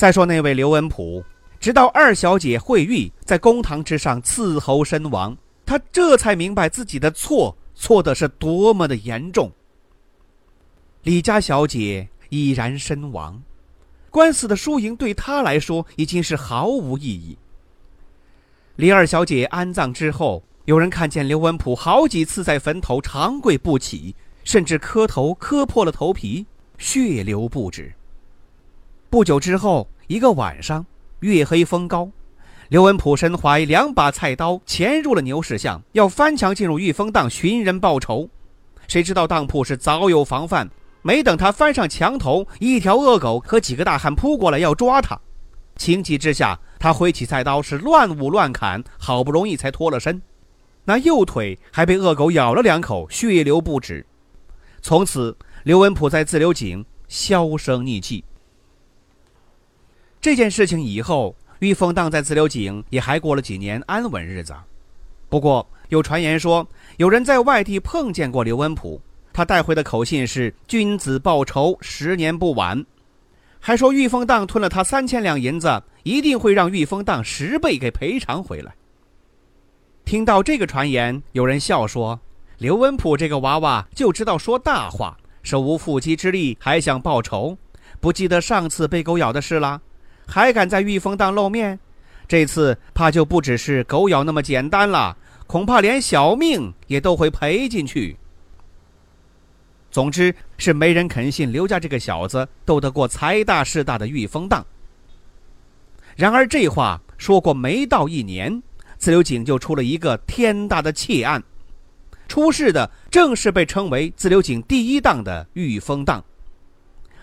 再说那位刘文溥，直到二小姐惠玉在公堂之上刺喉身亡，他这才明白自己的错的是多么的严重。李家小姐已然身亡，官司的输赢对他来说已经是毫无意义。李二小姐安葬之后，有人看见刘文溥好几次在坟头长跪不起，甚至磕头磕破了头皮，血流不止。不久之后，一个晚上，月黑风高，刘文溥身怀2把菜刀，潜入了牛市巷，要翻墙进入御风档寻人报仇。谁知道当铺是早有防范，没等他翻上墙头，一条恶狗和几个大汉扑过来要抓他。情急之下，他挥起菜刀是乱舞乱砍，好不容易才脱了身，那右腿还被恶狗咬了2口，血流不止。从此刘文溥在自流井销声匿迹。这件事情以后，御风档在自流井也还过了几年安稳日子。不过有传言说，有人在外地碰见过刘文溥，他带回的口信是君子报仇10年不晚，还说御风档吞了他3000两银子，一定会让御风档10倍给赔偿回来。听到这个传言，有人笑说，刘文溥这个娃娃就知道说大话，手无缚鸡之力还想报仇，不记得上次被狗咬的事啦，还敢在御风档露面，这次怕就不只是狗咬那么简单了，恐怕连小命也都会赔进去。总之是没人肯信刘家这个小子斗得过财大势大的御风档。然而这话说过没到1年，自流井就出了一个天大的窃案，出事的正是被称为自流井第1档的御风档。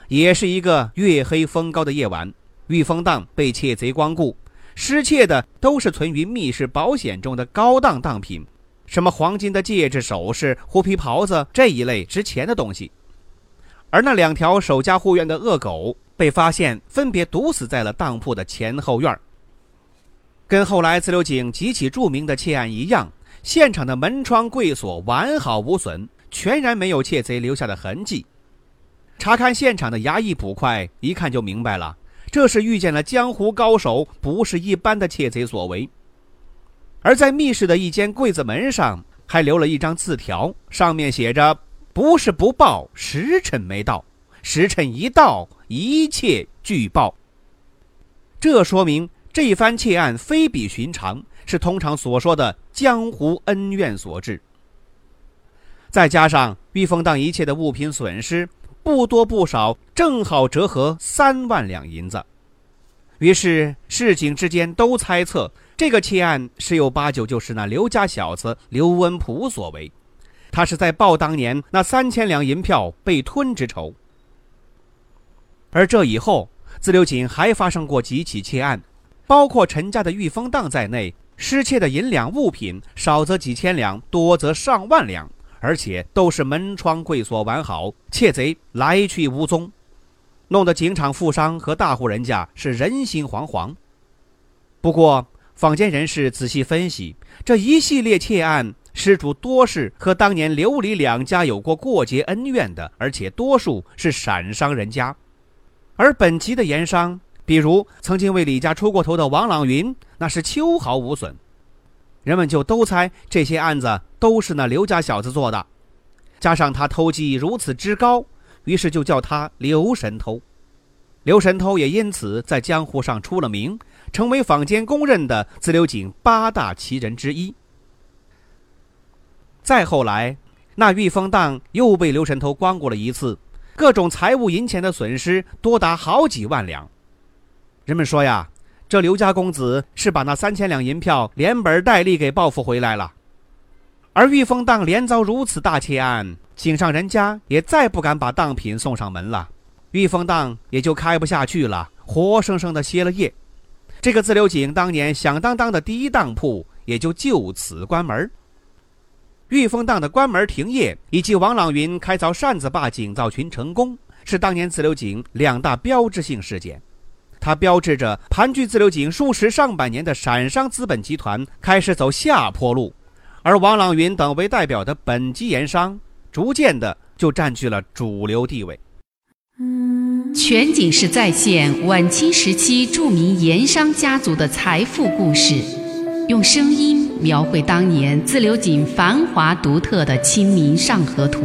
也是一个月黑风高的夜晚，御风档被窃贼光顾，失窃的都是存于密室保险中的高档档品，什么黄金的戒指、首饰、狐皮袍子这一类值钱的东西。而那2条守家护院的恶狗被发现分别毒死在了当铺的前后院。跟后来自流井几起著名的窃案一样，现场的门窗柜锁完好无损，全然没有窃贼留下的痕迹。查看现场的衙役捕快一看就明白了，这是遇见了江湖高手，不是一般的窃贼所为。而在密室的一间柜子门上还留了一张字条，上面写着，不是不报，时辰没到，时辰一到，一切俱报。这说明这一番窃案非比寻常，是通常所说的江湖恩怨所致。再加上御风档一切的物品损失不多不少，正好折合3万两银子。于是市井之间都猜测，这个窃案十有8九就是那刘家小子刘文溥所为，他是在报当年那3000两银票被吞之仇。而这以后，自流井还发生过几起窃案，包括陈家的御风档在内，失窃的银两物品少则几千两，多则上万两，而且都是门窗柜锁完好，窃贼来去无踪，弄得警场富商和大户人家是人心惶惶。不过坊间人士仔细分析，这一系列窃案失主多是和当年刘李2家有过过节恩怨的，而且多数是陕商人家。而本级的盐商，比如曾经为李家出过头的王朗云，那是秋毫无损。人们就都猜这些案子都是那刘家小子做的，加上他偷技如此之高，于是就叫他刘神偷。刘神偷也因此在江湖上出了名，成为坊间公认的自流井8大奇人之一。再后来，那御风档又被刘神偷光顾了一次，各种财物银钱的损失多达好几万两。人们说呀，这刘家公子是把那3000两银票连本带利给报复回来了。而御风档连遭如此大窃案，井上人家也再不敢把档品送上门了，御风档也就开不下去了，活生生的歇了业，这个自流井当年响当当的第一当铺也就就此关门。御风当的关门停业，以及王朗云开凿扇子坝井造群成功，是当年自流井两大标志性事件。它标志着盘踞自流井数十上百年的陕商资本集团开始走下坡路，而王朗云等为代表的本级盐商逐渐的就占据了主流地位。全景式再现晚清时期著名盐商家族的财富故事，用声音描绘当年自流井繁华独特的《清明上河图》。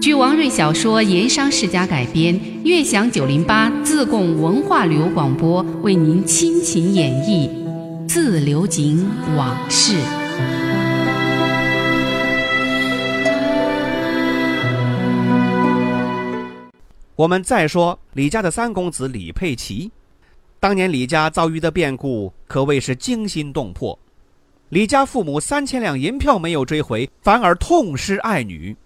据王瑞小说《盐商世家》改编，悦享908自贡文化旅游广播为您倾情演绎《自流井往事》。我们再说李家的三公子李佩奇。当年李家遭遇的变故可谓是惊心动魄，李家父母3000两银票没有追回，反而痛失爱女，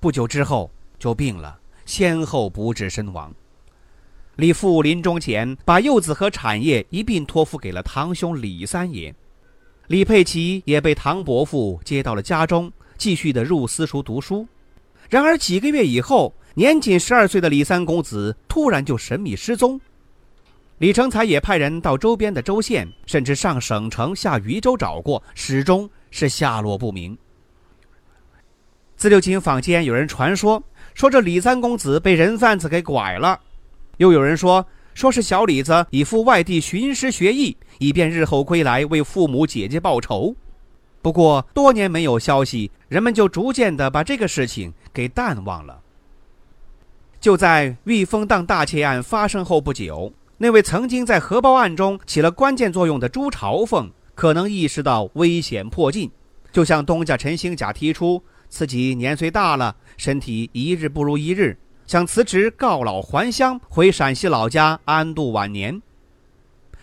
不久之后就病了，先后不治身亡。李父临终前把幼子和产业一并托付给了堂兄李三爷，李佩奇也被堂伯父接到了家中，继续的入私塾读书。然而几个月以后，年仅12岁的李三公子突然就神秘失踪，李成才也派人到周边的州县，甚至上省城下渝州找过，始终是下落不明。自流井坊间有人传说，说这李三公子被人贩子给拐了，又有人说是小李子已赴外地寻师学艺，以便日后归来为父母姐姐报仇。不过多年没有消息，人们就逐渐的把这个事情给淡忘了。就在御风当大窃案发生后不久，那位曾经在核爆案中起了关键作用的朱朝凤可能意识到危险迫近，就向东家陈兴甲提出自己年岁大了，身体一日不如一日，想辞职告老还乡，回陕西老家安度晚年。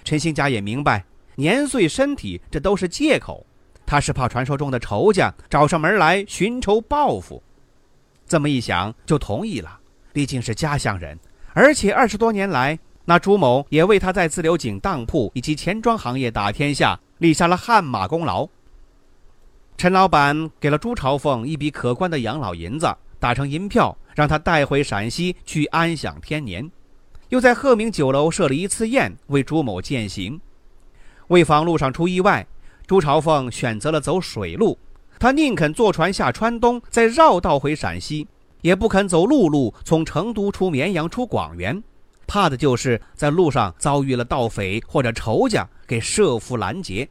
陈兴甲也明白年岁身体这都是借口，他是怕传说中的仇家找上门来寻仇报复，这么一想就同意了，毕竟是家乡人，而且20多年来，那朱某也为他在自流井当铺以及钱庄行业打天下立下了汗马功劳。陈老板给了朱朝凤一笔可观的养老银子，打成银票让他带回陕西去安享天年，又在鹤鸣酒楼设了一次宴为朱某饯行。为防路上出意外，朱朝凤选择了走水路，他宁肯坐船下川东，再绕道回陕西，也不肯走陆路，从成都出绵阳出广元，怕的就是在路上遭遇了盗匪或者仇家给设伏拦截。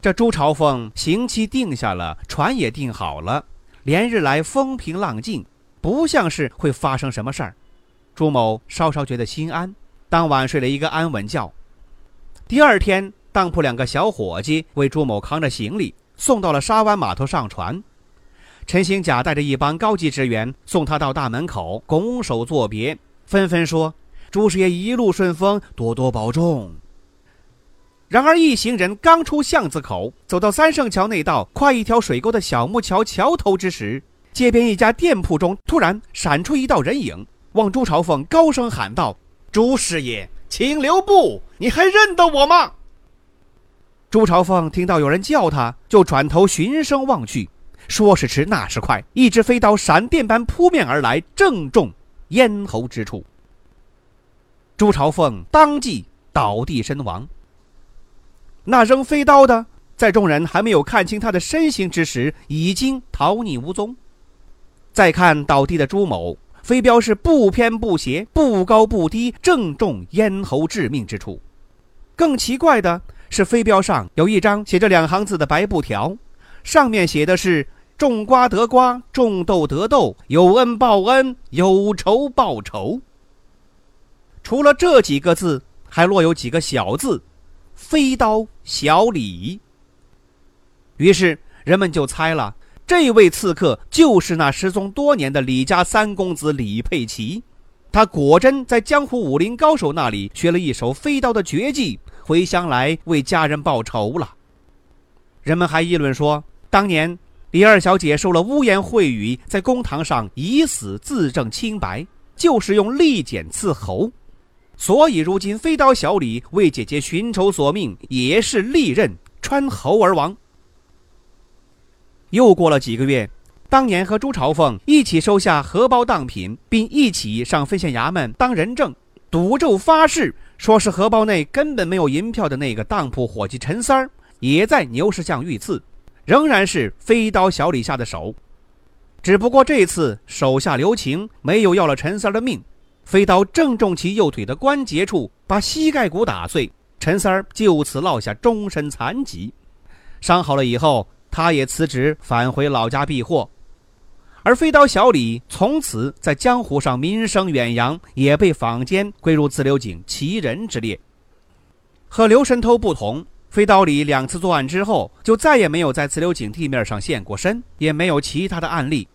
这朱朝凤刑期定下了，船也定好了，连日来风平浪静，不像是会发生什么事儿。朱某稍稍觉得心安，当晚睡了一个安稳觉。第二天，当铺2个小伙计为朱某扛着行李送到了沙湾码头上船。陈兴甲带着一帮高级职员送他到大门口，拱手作别，纷纷说朱师爷一路顺风，多多保重。然而一行人刚出巷子口，走到三圣桥内道跨一条水沟的小木桥桥头之时，街边一家店铺中突然闪出一道人影，望朱朝凤高声喊道：朱师爷请留步，你还认得我吗？朱朝凤听到有人叫他，就转头循声望去，说时迟那时快，一只飞刀闪电般扑面而来，正中咽喉之处。朱朝凤当即倒地身亡。那扔飞刀的在众人还没有看清他的身形之时，已经逃匿无踪。再看倒地的朱某，飞镖是不偏不斜，不高不低，正中咽喉致命之处。更奇怪的是，飞镖上有一张写着2行字的白布条，上面写的是种瓜得瓜，种豆得豆，有恩报恩，有仇报仇。除了这几个字，还落有几个小字：飞刀小李。于是人们就猜了，这位刺客就是那失踪多年的李家三公子李佩奇。他果真在江湖武林高手那里学了一手飞刀的绝技，回乡来为家人报仇了。人们还议论说，当年李二小姐受了污言秽语，在公堂上以死自证清白，就是用利剪刺喉。所以如今飞刀小李为姐姐寻仇索命，也是利刃穿喉而亡。又过了几个月，当年和朱朝凤一起收下荷包当品，并一起上分县衙门当人证，赌咒发誓说是荷包内根本没有银票的那个当铺伙计陈三儿，也在牛市巷遇刺，仍然是飞刀小李下的手。只不过这次手下留情，没有要了陈三儿的命，飞刀正中其右腿的关节处，把膝盖骨打碎，陈三儿就此落下终身残疾。伤好了以后，他也辞职返回老家避祸。而飞刀小李从此在江湖上名声远扬，也被坊间归入自流井奇人之列。和刘神偷不同，飞刀李两次作案之后就再也没有在自流井地面上现过身，也没有其他的案例。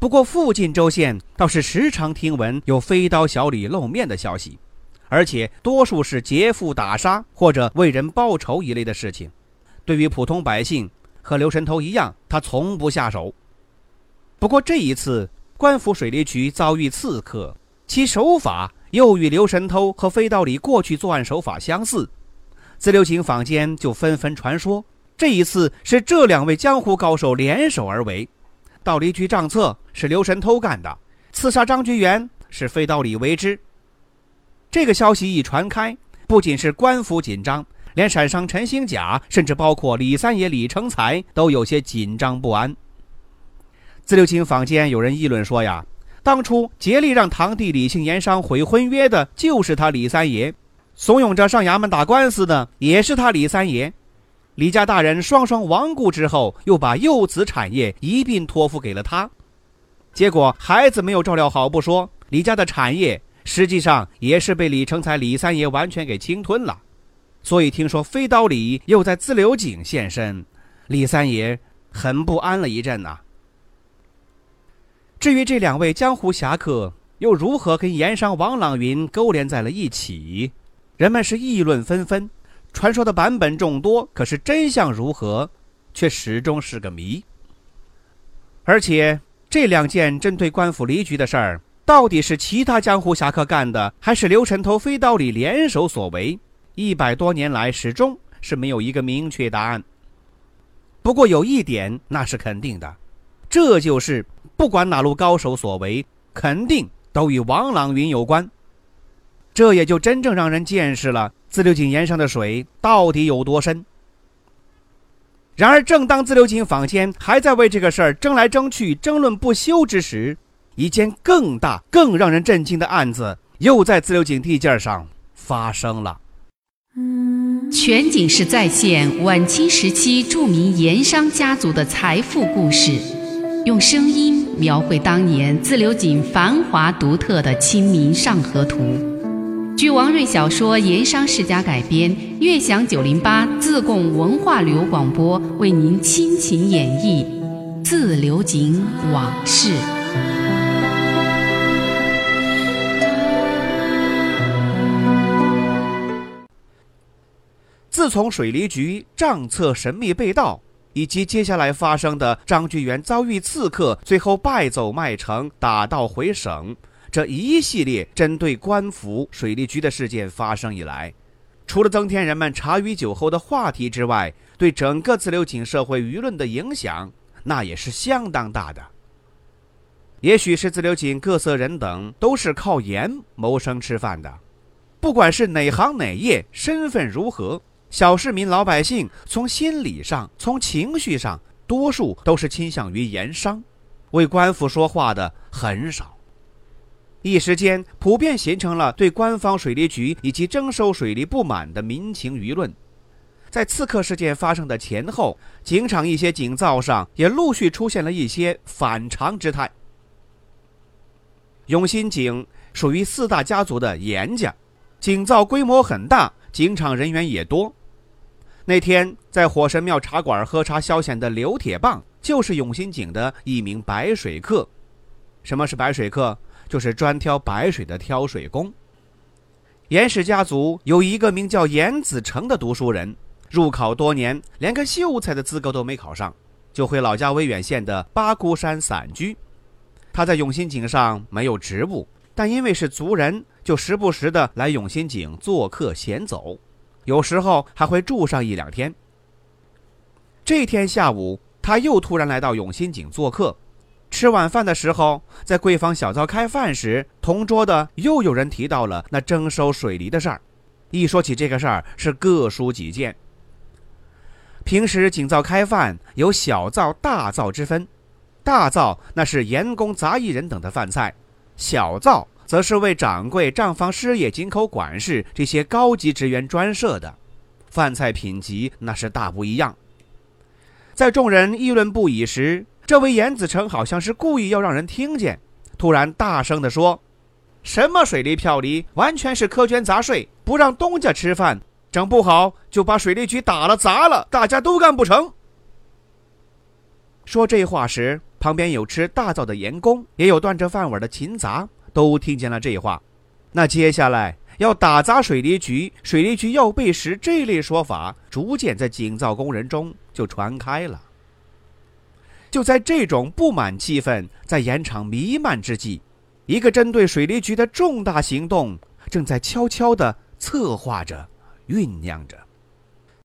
不过附近州县倒是时常听闻有飞刀小李露面的消息，而且多数是劫富打杀或者为人报仇一类的事情。对于普通百姓，和刘神头一样，他从不下手。不过这一次官府水利局遭遇刺客，其手法又与刘神偷和飞刀李过去作案手法相似，自流井坊间就纷纷传说，这一次是这两位江湖高手联手而为。盗离局账册是刘神偷干的，刺杀张菊元是飞刀李为之。这个消息一传开，不仅是官府紧张，连陕商陈兴甲，甚至包括李三爷李成才都有些紧张不安。自流井坊间有人议论说呀，当初竭力让堂弟李姓盐商毁婚约的就是他李三爷，怂恿着上衙门打官司的也是他李三爷。李家大人双双亡故之后，又把幼子产业一并托付给了他，结果孩子没有照料好不说，李家的产业实际上也是被李成才李三爷完全给侵吞了。所以听说飞刀李又在自流井现身，李三爷很不安了一阵呐。至于这两位江湖侠客又如何跟盐商王朗云勾连在了一起，人们是议论纷纷，传说的版本众多，可是真相如何却始终是个谜。而且这两件针对官府离局的事儿，到底是其他江湖侠客干的，还是刘神头飞刀李联手所为，100多年来始终是没有一个明确答案。不过有一点那是肯定的，这就是不管哪路高手所为，肯定都与王朗云有关。这也就真正让人见识了自流井沿上的水到底有多深。然而正当自流井坊间还在为这个事儿争来争去，争论不休之时，一件更大更让人震惊的案子又在自流井地界上发生了。全景式再现晚清时期著名盐商家族的财富故事，用声音描绘当年自流井繁华独特的《清明上河图》。据王瑞小说《盐商世家》改编，悦享908自贡文化旅游广播为您亲情演绎《自流井往事》。自从水利局账册神秘被盗，以及接下来发生的张菊元遭遇刺客，最后败走麦城打道回省，这一系列针对官府水利局的事件发生以来，除了增添人们茶余酒后的话题之外，对整个自流井社会舆论的影响那也是相当大的。也许是自流井各色人等都是靠盐谋生吃饭的，不管是哪行哪业，身份如何，小市民老百姓从心理上从情绪上多数都是倾向于盐商，为官府说话的很少。一时间普遍形成了对官方水利局以及征收水利不满的民情舆论。在刺客事件发生的前后，警场一些井灶上也陆续出现了一些反常之态。永新井属于4大家族的盐家，井灶规模很大，警场人员也多。那天在火神庙茶馆喝茶消遣的刘铁棒，就是永新井的一名白水客。什么是白水客？就是专挑白水的挑水工。严氏家族有一个名叫严子成的读书人，入考多年，连个秀才的资格都没考上，就回老家威远县的八姑山散居。他在永新井上没有职务，但因为是族人，就时不时的来永新井做客闲走，有时候还会住上一两天。这天下午，他又突然来到永新井做客，吃晚饭的时候，在贵坊小灶开饭时，同桌的又有人提到了那征收水泥的事儿。一说起这个事儿，是各抒己见。平时井灶开饭有小灶、大灶之分，大灶那是盐工、杂役人等的饭菜，小灶则是为掌柜、账房、师爷、井口管事这些高级职员专设的，饭菜品级那是大不一样。在众人议论不已时，这位严子成好像是故意要让人听见，突然大声地说：“什么水利票黎，完全是苛捐杂税，不让东家吃饭，整不好就把水利局打了砸了，大家都干不成。”说这话时，旁边有吃大灶的盐工，也有端着饭碗的勤杂，都听见了这话。那接下来要打砸水利局，水利局要被时这类说法，逐渐在井灶工人中就传开了。就在这种不满气氛在盐场弥漫之际，一个针对水利局的重大行动正在悄悄地策划着、酝酿着。